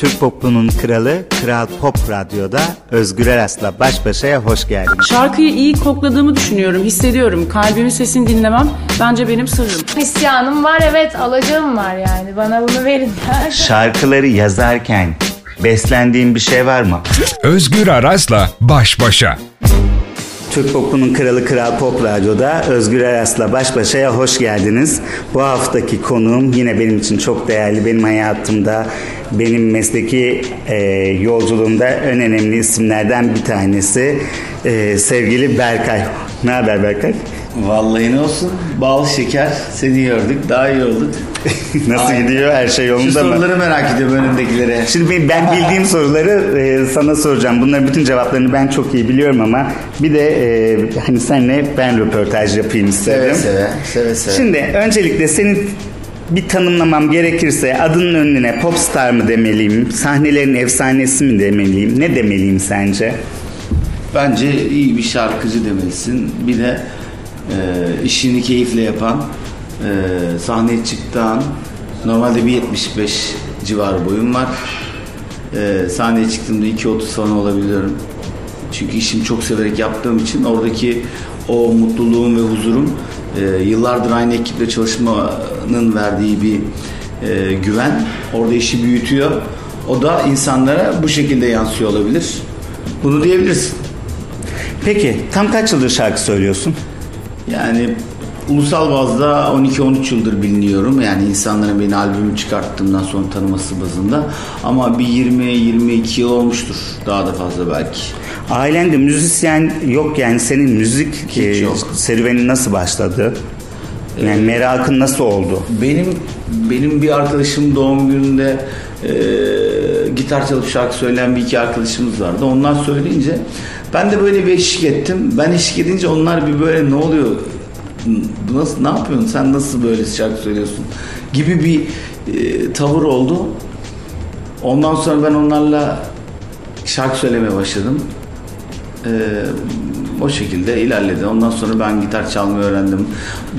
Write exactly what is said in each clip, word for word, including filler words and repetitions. Türk popunun kralı Kral Pop Radyo'da Özgür Aras'la baş başaya hoş geldiniz. Şarkıyı iyi kokladığımı düşünüyorum, hissediyorum. Kalbimin sesini dinlemem bence benim sırrım. İsyanım var, evet, alacağım var yani. Bana bunu verin. Şarkıları yazarken beslendiğin bir şey var mı? Özgür Aras'la baş başa. Türk Pop'unun kralı Kral Pop Radyo'da Özgür Aras'la baş başaya hoş geldiniz. Bu haftaki konuğum yine benim için çok değerli, benim hayatımda, benim mesleki e, yolculuğumda en önemli isimlerden bir tanesi e, sevgili Berkay. Ne haber Berkay? Vallahi ne olsun, bal şeker, seni gördük, daha iyi olduk. Nasıl aynen gidiyor, her şey yolunda mı? Şu soruları mı merak ediyorum, önümdekilere. Şimdi ben bildiğim soruları e, sana soracağım. Bunların bütün cevaplarını ben çok iyi biliyorum ama bir de e, hani seninle ben röportaj yapayım istedim. Seve seve, seve seve. Şimdi öncelikle senin bir tanımlamam gerekirse adının önüne popstar mı demeliyim, sahnelerin efsanesi mi demeliyim, ne demeliyim sence? Bence iyi bir şarkıcı demelisin. Bir de Ee, işini keyifle yapan, e, sahneye çıktan normalde bir yetmiş beş civarı boyum var. Ee, sahneye çıktığımda iki otuz falan olabiliyorum. Çünkü işimi çok severek yaptığım için oradaki o mutluluğum ve huzurum e, yıllardır aynı ekiple çalışmanın verdiği bir e, güven. Orada işi büyütüyor. O da insanlara bu şekilde yansıyor olabilir. Bunu diyebilirsin. Peki tam kaç yıldır şarkı söylüyorsun? Yani ulusal bazda on iki on üç yıldır biliniyorum. Yani insanların beni albümü çıkarttığımdan sonra tanıması bazında. Ama bir yirmi yirmi iki yıl olmuştur. Daha da fazla belki. Ailende müzisyen yok, yani senin müzik e, serüvenin nasıl başladı? Yani ee, merakın nasıl oldu? Benim benim bir arkadaşım doğum gününde e, gitar çalıp şarkı söyleyen bir iki arkadaşımız vardı. Onlar söyleyince ben de böyle bir eşlik ettim. Ben eşlik edince onlar bir böyle ne oluyor? Bu nasıl, ne yapıyorsun? Sen nasıl böyle şarkı söylüyorsun? Gibi bir e, tavır oldu. Ondan sonra ben onlarla şarkı söylemeye başladım. E, o şekilde ilerledi. Ondan sonra ben gitar çalmayı öğrendim.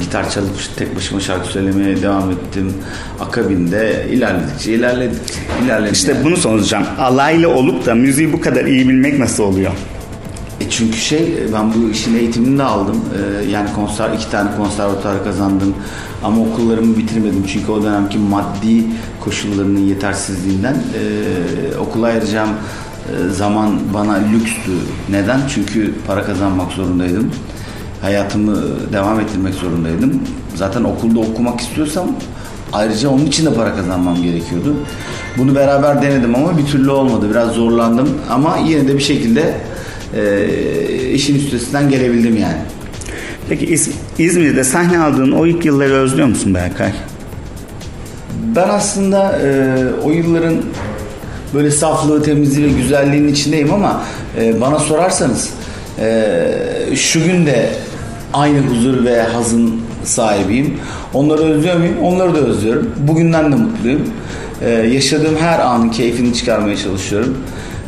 Gitar çalıp tek başıma şarkı söylemeye devam ettim. Akabinde ilerledikçe ilerledik. ilerledik İşte yani. Bunu soracağım. Alaylı olup da müziği bu kadar iyi bilmek nasıl oluyor? Çünkü şey, ben bu işin eğitimini de aldım. Ee, yani konser, iki tane konservatuar kazandım. Ama okullarımı bitirmedim. Çünkü o dönemki maddi koşullarının yetersizliğinden e, okula ayıracağım e, zaman bana lükstü. Neden? Çünkü para kazanmak zorundaydım. Hayatımı devam ettirmek zorundaydım. Zaten okulda okumak istiyorsam ayrıca onun için de para kazanmam gerekiyordu. Bunu beraber denedim ama bir türlü olmadı. Biraz zorlandım ama yine de bir şekilde Ee, işin üstesinden gelebildim yani. Peki İz- İzmir'de sahne aldığın o ilk yılları özlüyor musun Berkay? Ben aslında e, o yılların böyle saflığı, temizliği ve güzelliğinin içindeyim ama e, bana sorarsanız e, şu gün de aynı huzur ve hazın sahibiyim. Onları özlüyor muyum? Onları da özlüyorum. Bugünden de mutluyum. E, yaşadığım her anın keyfini çıkarmaya çalışıyorum.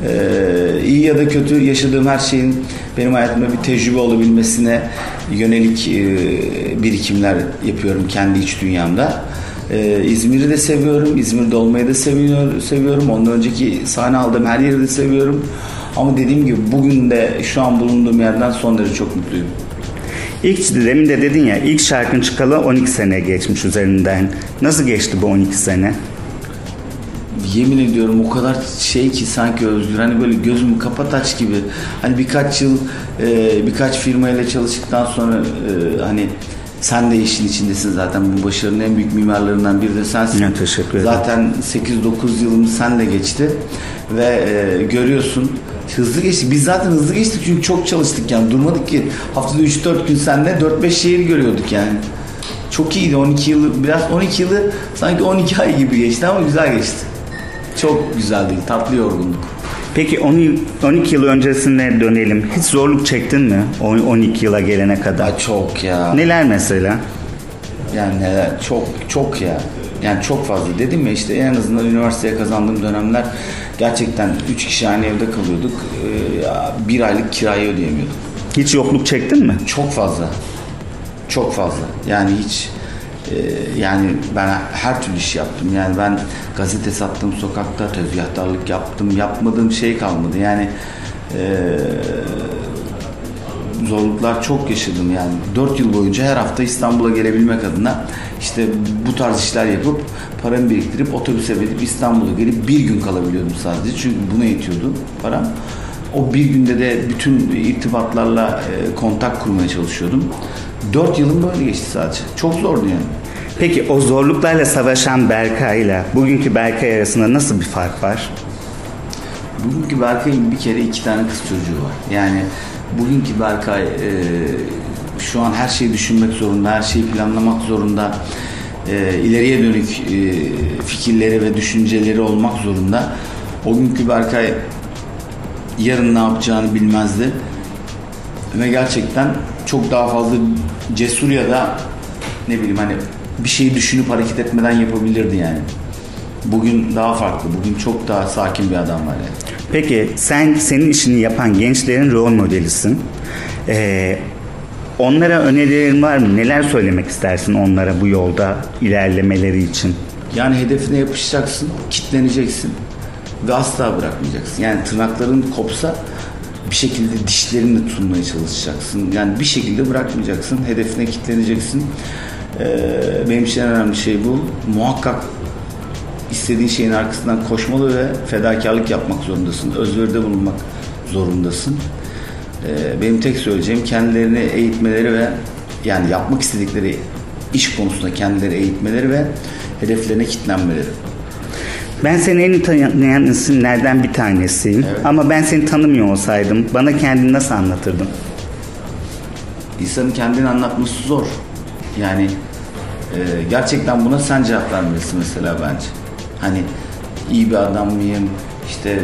Ee, iyi ya da kötü yaşadığım her şeyin benim hayatımda bir tecrübe olabilmesine yönelik e, birikimler yapıyorum kendi iç dünyamda. Ee, İzmir'i de seviyorum, İzmir'de olmayı da seviyor, seviyorum. Ondan önceki sahne aldığım her yeri de seviyorum. Ama dediğim gibi bugün de şu an bulunduğum yerden son derece çok mutluyum. İlk, demin de dedin ya, ilk şarkın çıkalı on iki sene geçmiş üzerinden. Nasıl geçti bu on iki sene? Yemin ediyorum o kadar şey ki sanki Özgür, hani böyle gözümü kapat aç gibi, hani birkaç yıl e, birkaç firmayla çalıştıktan sonra e, hani sen de işin içindesin zaten, bu başarının en büyük mimarlarından biri de sensin. Ya, teşekkür ederim. Zaten sekiz dokuz yılımız senle geçti ve e, görüyorsun hızlı geçti. Biz zaten hızlı geçtik çünkü çok çalıştık, yani durmadık ki, haftada üç dört gün senle dört beş şehir görüyorduk yani. Çok iyiydi on iki yılı, biraz on iki yılı sanki on iki ay gibi geçti ama güzel geçti. Çok güzeldi, tatlı yorgunluk. Peki on, on iki yıl öncesine dönelim. Hiç zorluk çektin mi on iki yıla gelene kadar? Ya çok ya. Neler mesela? Yani neler? Çok çok ya. Yani çok fazla. Dedim ya işte, en azından üniversiteye kazandığım dönemler gerçekten üç kişi aynı evde kalıyorduk. Ee, bir aylık kirayı ödeyemiyorduk. Hiç yokluk çektin mi? Çok fazla. Çok fazla. Yani hiç e, yani ben her türlü iş yaptım. Yani ben gazete sattım, sokakta tezgahtarlık yaptım, yapmadığım şey kalmadı. Yani e, zorluklar çok yaşadım yani. Dört yıl boyunca her hafta İstanbul'a gelebilmek adına işte bu tarz işler yapıp paramı biriktirip otobüse binip İstanbul'a gelip bir gün kalabiliyordum sadece. Çünkü buna yetiyordu param. O bir günde de bütün irtibatlarla e, kontak kurmaya çalışıyordum. Dört yılım böyle geçti sadece. Çok zordu yani. Peki o zorluklarla savaşan Berkay ile bugünkü Berkay arasında nasıl bir fark var? Bugünkü Berkay'ın bir kere iki tane kız çocuğu var. Yani bugünkü Berkay e, şu an her şeyi düşünmek zorunda, her şeyi planlamak zorunda. E, ileriye dönük e, fikirleri ve düşünceleri olmak zorunda. O günkü Berkay yarın ne yapacağını bilmezdi. Ve gerçekten çok daha fazla cesur ya da ne bileyim hani bir şeyi düşünüp hareket etmeden yapabilirdi yani. Bugün daha farklı. Bugün çok daha sakin bir adam var yani. Peki sen senin işini yapan gençlerin rol modelisin. Ee, onlara önerilerin var mı? Neler söylemek istersin onlara bu yolda ilerlemeleri için? Yani hedefine yapışacaksın, kitleneceksin ve asla bırakmayacaksın. Yani tırnakların kopsa bir şekilde dişlerini tutmaya çalışacaksın. Yani bir şekilde bırakmayacaksın. Hedefine kilitleneceksin. Ee, benim için en önemli şey bu. Muhakkak istediğin şeyin arkasından koşmalı ve fedakarlık yapmak zorundasın. Özveride bulunmak zorundasın. Ee, benim tek söyleyeceğim kendilerini eğitmeleri ve yani yapmak istedikleri iş konusunda kendileri eğitmeleri ve hedeflerine kilitlenmeleri. Ben seni en iyi tanıyan isimlerden bir tanesiyim. Evet. Ama ben seni tanımıyor olsaydım bana kendini nasıl anlatırdın? İnsanın kendini anlatması zor. Yani e, gerçekten buna sen cevap vermelisin mesela bence. Hani iyi bir adam mıyım? İşte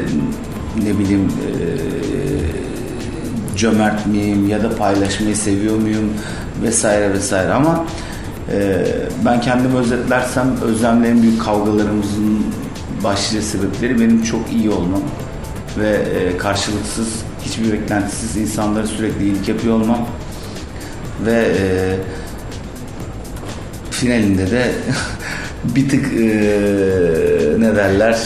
ne bileyim e, cömert miyim? Ya da paylaşmayı seviyor muyum? Vesaire vesaire ama e, ben kendimi özetlersem Özlem'le en büyük kavgalarımızın başlıca sebepleri benim çok iyi olmam ve karşılıksız, hiçbir beklentisiz insanlara sürekli iyilik yapıyor olmam ve e, finalinde de bir tık e, ne derler?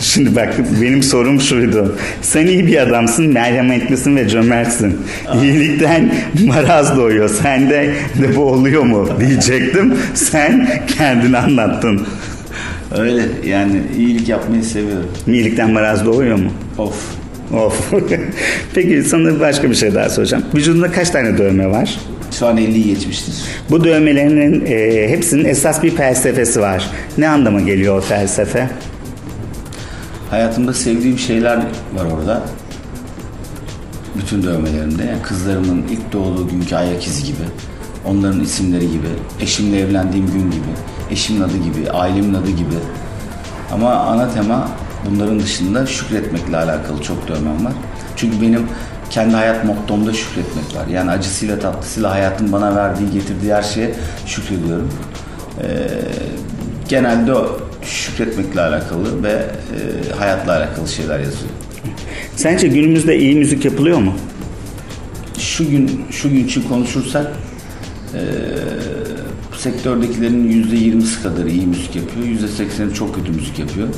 Şimdi bak benim sorum şuydu. Sen iyi bir adamsın, merhametlisin ve cömertsin. Aa. İyilikten maraz doğuyor. Sende de bu oluyor mu diyecektim. Sen kendini anlattın. Öyle yani iyilik yapmayı seviyorum. İyilikten maraz doğuyor mu? Of. Of. Peki sana başka bir şey daha soracağım. Vücudunda kaç tane dövme var? Şu an elliyi geçmiştir. Bu dövmelerinin e, hepsinin esas bir felsefesi var. Ne anlama geliyor o felsefe? Hayatımda sevdiğim şeyler var orada. Bütün dövmelerimde. Yani kızlarımın ilk doğduğu günkü ayak izi gibi. Onların isimleri gibi. Eşimle evlendiğim gün gibi. Eşimin adı gibi, ailemin adı gibi. Ama ana tema bunların dışında şükretmekle alakalı çok dövmem var. Çünkü benim kendi hayat mottomda şükretmek var. Yani acısıyla tatlısıyla hayatın bana verdiği, getirdiği her şeye şükrediyorum. Ee, genelde o şükretmekle alakalı ve e, hayatla alakalı şeyler yazıyor. Sence günümüzde iyi müzik yapılıyor mu? Şu gün, şu gün için konuşursak e, sektördekilerin yüzde yirmisi kadar iyi müzik yapıyor. Yüzde sekseni çok kötü müzik yapıyor.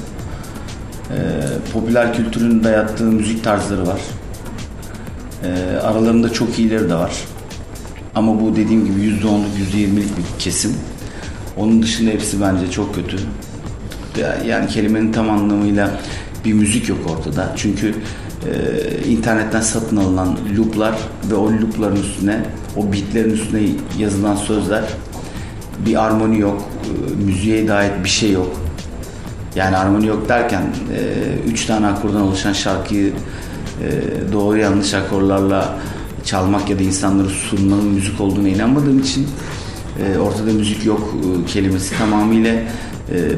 Ee, popüler kültürün dayattığı müzik tarzları var. Ee, aralarında çok iyileri de var. Ama bu dediğim gibi yüzde onluk, yüzde yirmilik bir kesim. Onun dışında hepsi bence çok kötü. Yani kelimenin tam anlamıyla bir müzik yok ortada. Çünkü e, internetten satın alınan looplar ve o loopların üstüne, o beatlerin üstüne yazılan sözler, bir armoni yok, müziğe dair bir şey yok. Yani armoni yok derken üç tane akordan oluşan şarkıyı doğru yanlış akorlarla çalmak ya da insanlara sunmanın müzik olduğuna inanmadığım için ortada müzik yok kelimesi tamamıyla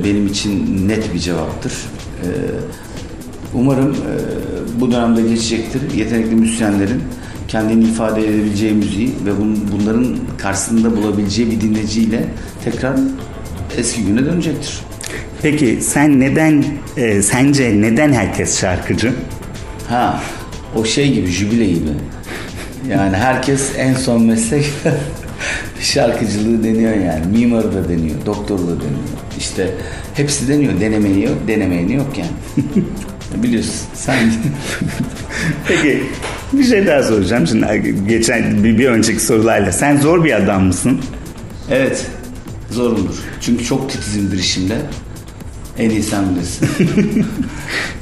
benim için net bir cevaptır. Umarım bu dönemde geçecektir. Yetenekli müzisyenlerin kendini ifade edebileceği müziği ve bunların karşısında bulabileceği bir dinleyiciyle tekrar eski güne dönecektir. Peki sen neden, e, sence neden herkes şarkıcı? Ha, o şey gibi, jübile gibi. Yani herkes en son meslek şarkıcılığı deniyor yani. Mimar da deniyor, doktor da deniyor. İşte hepsi deniyor. Denemeyi yok, denemeyi yok yani. Biliyorsun sen. Peki bir şey daha soracağım. Şimdi geçen bir, bir önceki sorularla. Sen zor bir adam mısın? Evet. Zorumdur. Çünkü çok titizimdir işimde. En iyi sen bilirsin.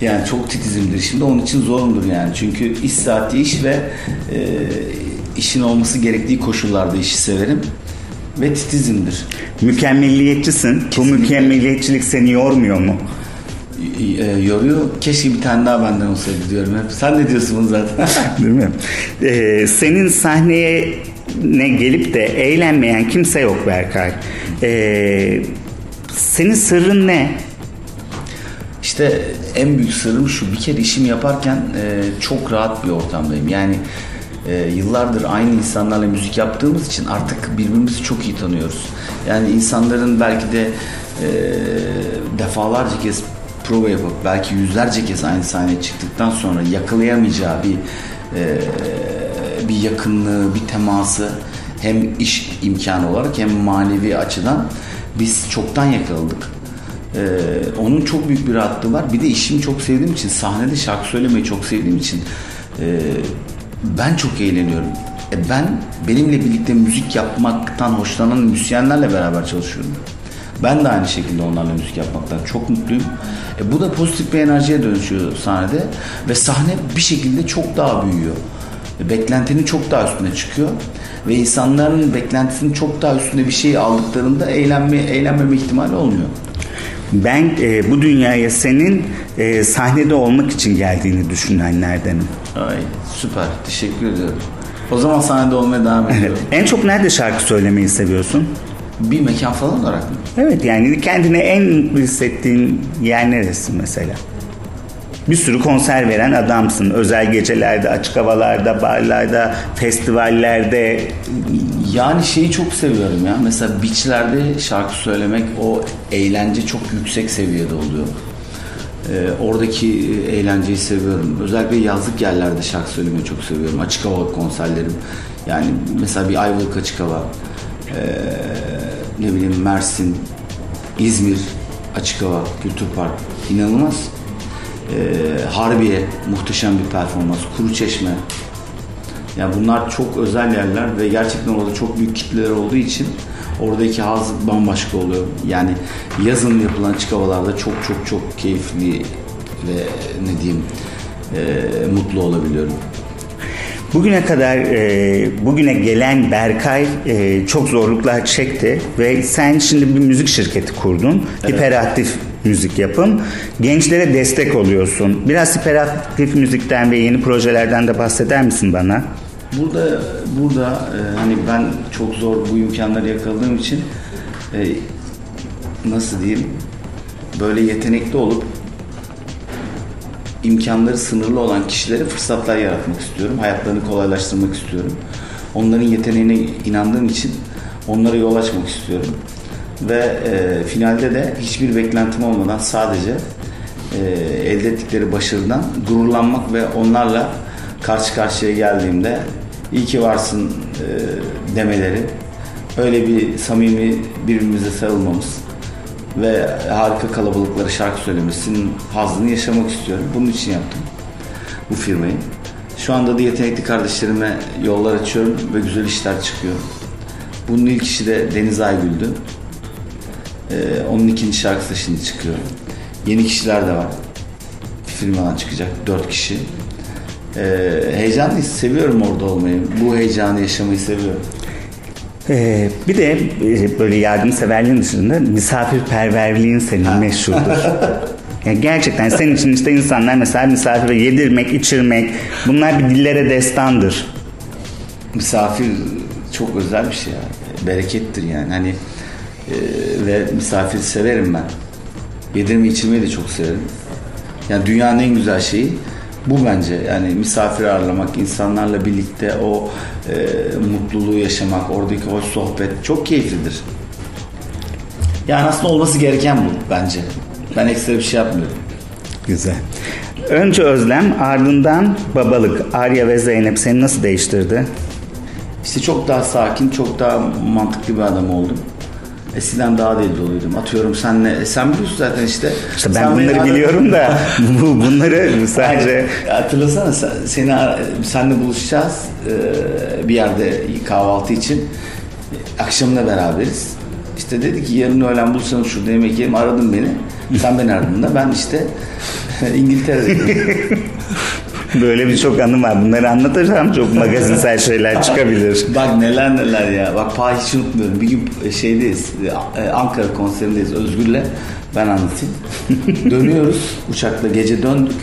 Yani çok titizimdir işimde. Onun için zorumdur yani. Çünkü iş saati iş ve e, işin olması gerektiği koşullarda işi severim. Ve titizimdir. Mükemmelliyetçisin. Kesinlikle. Bu mükemmeliyetçilik seni yormuyor mu? E, yoruyor. Keşke bir tane daha benden olsaydı diyorum hep. Sen ne diyorsun bunu zaten? Değil mi? Ee, senin sahneye ne gelip de eğlenmeyen kimse yok Berkay. Ee, senin sırrın ne? İşte en büyük sırrım şu. Bir kere işimi yaparken e, çok rahat bir ortamdayım. Yani e, yıllardır aynı insanlarla müzik yaptığımız için artık birbirimizi çok iyi tanıyoruz. Yani insanların belki de e, defalarca kez prova yapıp belki yüzlerce kez aynı sahneye çıktıktan sonra yakalayamayacağı bir e, bir yakınlığı, bir teması hem iş imkanı olarak hem manevi açıdan biz çoktan yakaladık. Ee, onun çok büyük bir rahatlığı var. Bir de işimi çok sevdiğim için, sahnede şarkı söylemeyi çok sevdiğim için e, ben çok eğleniyorum. E ben benimle birlikte müzik yapmaktan hoşlanan müzisyenlerle beraber çalışıyorum. Ben de aynı şekilde onlarla müzik yapmaktan çok mutluyum. E, bu da pozitif bir enerjiye dönüşüyor sahnede ve sahne bir şekilde çok daha büyüyor. Beklentinin çok daha üstüne çıkıyor ve insanların beklentisinin çok daha üstüne bir şey aldıklarında eğlenme, eğlenmeme ihtimali olmuyor. Ben e, bu dünyaya senin e, sahnede olmak için geldiğini düşünenlerdenim. Ay süper, teşekkür ediyorum. O zaman sahnede olmaya devam ediyorum. En çok nerede şarkı söylemeyi seviyorsun? Bir mekan falan olarak mı? Evet, yani kendine en hissettiğin yer neresi mesela? Bir sürü konser veren adamsın. Özel gecelerde, açık havalarda, barlarda, festivallerde. Yani şeyi çok seviyorum ya. Mesela beachlerde şarkı söylemek, o eğlence çok yüksek seviyede oluyor. Ee, oradaki eğlenceyi seviyorum. Özellikle yazlık yerlerde şarkı söylemeyi çok seviyorum. Açık hava konserlerim. Yani mesela bir Ayvalık açık hava, ee, ne bileyim Mersin, İzmir açık hava, Kültür Park. İnanılmaz. Ee, Harbiye muhteşem bir performans, Kuruçeşme, yani bunlar çok özel yerler ve gerçekten orada çok büyük kitleler olduğu için oradaki haz bambaşka oluyor. Yani yazın yapılan açık havalarda çok çok çok keyifli ve ne diyeyim e, mutlu olabiliyorum. Bugüne kadar e, bugüne gelen Berkay e, çok zorluklar çekti ve sen şimdi bir müzik şirketi kurdun. Evet. Hiperaktif Müzik yapım. Gençlere destek oluyorsun. Biraz hiperaktif müzikten ve yeni projelerden de bahseder misin bana? Burada burada e, hani ben çok zor bu imkanları yakaladığım için e, nasıl diyeyim, böyle yetenekli olup imkanları sınırlı olan kişilere fırsatlar yaratmak istiyorum. Hayatlarını kolaylaştırmak istiyorum. Onların yeteneğine inandığım için onlara yol açmak istiyorum. Ve e, finalde de hiçbir beklentim olmadan sadece e, elde ettikleri başarıdan gururlanmak ve onlarla karşı karşıya geldiğimde iyi ki varsın e, demeleri, öyle bir samimi birbirimize sarılmamız ve harika kalabalıklara şarkı söylemesinin hazzını yaşamak istiyorum. Bunun için yaptım bu firmayı. Şu anda da yetenekli kardeşlerime yollar açıyorum ve güzel işler çıkıyor. Bunun ilk işi de Deniz Aygül'dü. Ee, onun ikinci şarkısı şimdi çıkıyor. Yeni kişiler de var. Firmadan çıkacak dört kişi. Ee, heyecanlıyız. Seviyorum orada olmayı. Bu heyecanı yaşamayı seviyorum. Ee, bir de böyle yardımseverliğin dışında misafirperverliğin senin meşhurdur. Yani gerçekten senin için işte insanlar mesela misafire yedirmek, içirmek, bunlar bir dillere destandır. Misafir çok özel bir şey ya. Berekettir yani. Hani Ee, ve misafir severim ben. Yedirme içirmeyi de çok severim. Yani dünyanın en güzel şeyi bu bence. Yani misafir ağırlamak, insanlarla birlikte o e, mutluluğu yaşamak, oradaki hoş sohbet çok keyiflidir. Yani aslında olması gereken bu bence. Ben ekstra bir şey yapmıyorum. Güzel. Önce özlem, ardından babalık. Arya ve Zeynep seni nasıl değiştirdi? İşte çok daha sakin, çok daha mantıklı bir adam oldum. Eskiden daha deli doluydum. Atıyorum senle, sen biliyorsun zaten işte. İşte ben bunları biliyorum da bunları sadece. Hatırlasana sen, seni, seninle buluşacağız bir yerde kahvaltı için. Akşamına beraberiz. İşte dedi ki yarın öğlen buluşalım şurada yemek yiyelim. Aradın beni. Sen beni aradın da ben işte İngiltere'deyim. Böyle birçok anım var. Bunları anlatacağım. Çok magazinsel şeyler çıkabilir. Bak neler neler ya. Bak payı hiç unutmuyorum. Bir gün şeydeyiz. Ankara konserindeyiz. Özgür'le ben anlatayım. Dönüyoruz. Uçakla gece döndük.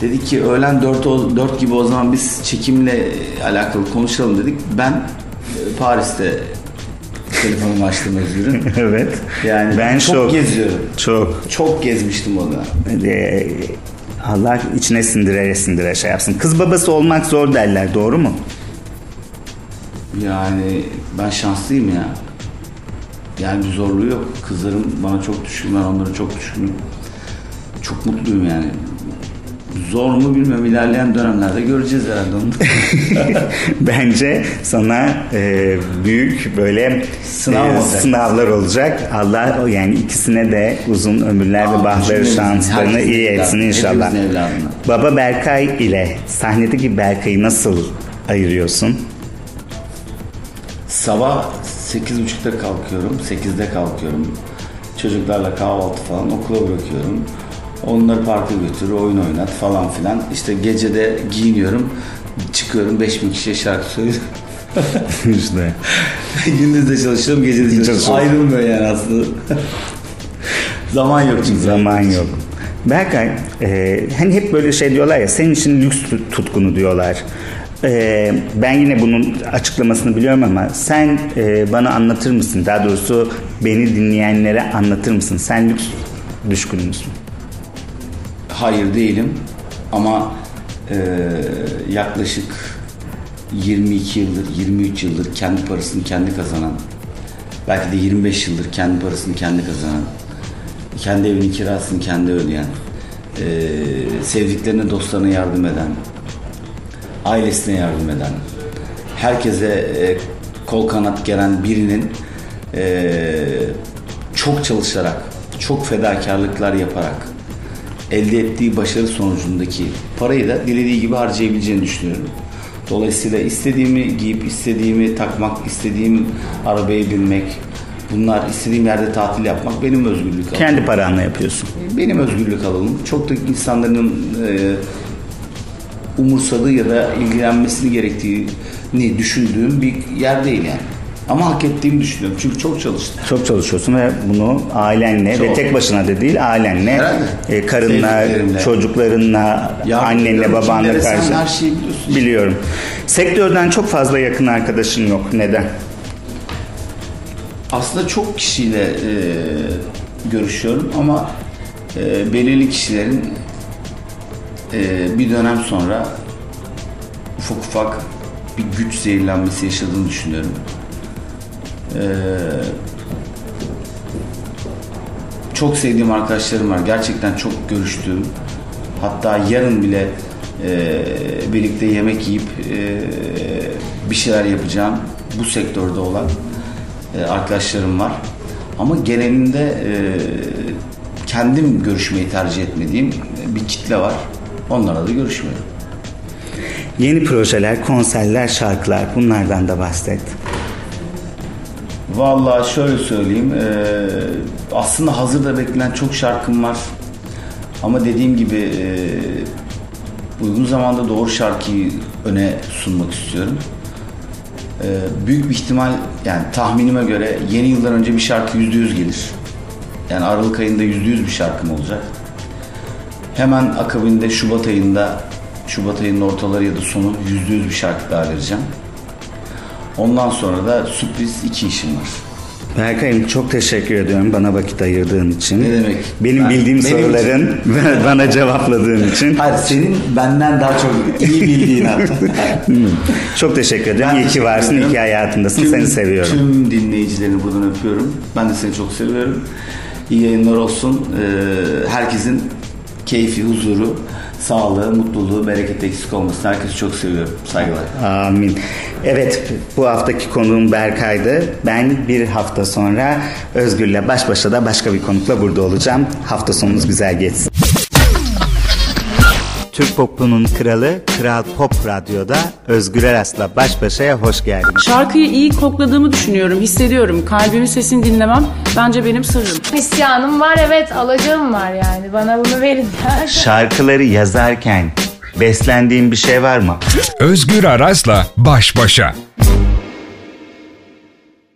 Dedik ki öğlen dört gibi o zaman biz çekimle alakalı konuşalım dedik. Ben Paris'te telefonumu açtım Özgür'ün. Evet. Yani ben çok, çok geziyorum. Çok. Çok gezmiştim orada. Ee, Allah içine sindire sindire şey yapsın. Kız babası olmak zor derler, doğru mu? Yani ben şanslıyım ya. Yani bir zorluğu yok. Kızlarım bana çok düşkün, ben onlara çok düşkünüm. Çok mutluyum yani. Zor mu bilmiyorum, ilerleyen dönemlerde göreceğiz herhalde onu. Bence sana e, büyük böyle sınav e, olacak. Sınavlar olacak. Allah yani ikisine de uzun ömürler Aa, ve bahtları şanslarını iyi etsin inşallah. Baba Berkay ile sahnedeki Berkay'ı nasıl ayırıyorsun? Sabah sekiz buçukta kalkıyorum, sekizde kalkıyorum. Çocuklarla kahvaltı falan okula bırakıyorum. Onları parka götür, oyun oynat falan filan. İşte gecede giyiniyorum, çıkıyorum, beş bin kişiye şarkı söylüyorum. İşte. Gündüz de çalışıyorum, gece de çalışıyorum. Ayrılmıyor yani aslında. Zaman yok çünkü. Zaman yani. Yok. Berkay, e, hani hep böyle şey diyorlar ya, senin için lüks tutkunu diyorlar. E, ben yine bunun açıklamasını biliyorum ama sen e, bana anlatır mısın? Daha doğrusu beni dinleyenlere anlatır mısın? Sen lüks düşkün müsün? Hayır değilim ama e, yaklaşık yirmi iki yıldır, yirmi üç yıldır kendi parasını kendi kazanan, belki de yirmi beş yıldır kendi parasını kendi kazanan, kendi evinin kirasını kendi ödeyen, e, sevdiklerine dostlarına yardım eden, ailesine yardım eden, herkese e, kol kanat gelen birinin e, çok çalışarak, çok fedakarlıklar yaparak elde ettiği başarı sonucundaki parayı da dilediği gibi harcayabileceğini düşünüyorum. Dolayısıyla istediğimi giyip, istediğimi takmak, istediğim arabaya binmek, bunlar istediğim yerde tatil yapmak benim özgürlük alanım. Kendi paranla yapıyorsun. Benim özgürlük alanım. Çok da insanların e, umursadığı ya da ilgilenmesini gerektiğini düşündüğüm bir yer değil yani. Ama hak ettiğimi düşünüyorum. Çünkü çok çalıştım. Çok çalışıyorsun ve bunu ailenle çok. Ve tek başına da değil, ailenle, e, karınla, çocuklarınla, yardım annenle, babanla karşı. Her şeyi biliyorsun. Biliyorum. İşte. Sektörden çok fazla yakın arkadaşın yok. Neden? Aslında çok kişiyle e, görüşüyorum ama e, belirli kişilerin e, bir dönem sonra ufak ufak bir güç zehirlenmesi yaşadığını düşünüyorum. Ee, çok sevdiğim arkadaşlarım var. Gerçekten çok görüştüğüm. Hatta yarın bile e, birlikte yemek yiyip e, bir şeyler yapacağım. Bu sektörde olan e, arkadaşlarım var. Ama genelinde e, kendim görüşmeyi tercih etmediğim bir kitle var. Onlarla da görüşmüyorum. Yeni projeler, konserler, şarkılar, bunlardan da bahset. Vallahi şöyle söyleyeyim, e, aslında hazırda beklenen çok şarkım var ama dediğim gibi e, uygun zamanda doğru şarkıyı öne sunmak istiyorum. E, büyük bir ihtimal, yani tahminime göre yeni yıldan önce bir şarkı yüzde yüz gelir. Yani Aralık ayında yüzde yüz bir şarkım olacak. Hemen akabinde Şubat ayında, Şubat ayının ortaları ya da sonu yüzde yüz bir şarkı daha vereceğim. Ondan sonra da sürpriz iki işim var. Berkay'ım çok teşekkür ediyorum bana vakit ayırdığın için. Ne demek? Benim ben, bildiğim benim soruların için. Bana cevapladığın için. Hayır, senin benden daha çok iyi bildiğin hatta. Çok teşekkür ederim. Ben iyi ki varsın, ediyorum. İyi ki hayatındasın. Tüm, seni seviyorum. Tüm dinleyicilerini buradan öpüyorum. Ben de seni çok seviyorum. İyi yayınlar olsun. Ee, herkesin keyfi, huzuru, sağlığı, mutluluğu, bereket eksik olmasın. Herkesi çok seviyorum. Saygılar. Amin. Evet, bu haftaki konuğum Berkay'dı. Ben bir hafta sonra Özgür'le baş başa da başka bir konukla burada olacağım. Hafta sonunuz güzel geçsin. Türk Pop'unun kralı Kral Pop Radyo'da Özgür Aras'la baş başaya hoş geldiniz. Şarkıyı iyi kokladığımı düşünüyorum, hissediyorum. Kalbimin sesini dinlemem bence benim sırrım. İsyanım var, evet, alacağım var yani. Bana bunu verin. Şarkıları yazarken beslendiğin bir şey var mı? Özgür Aras'la baş başa.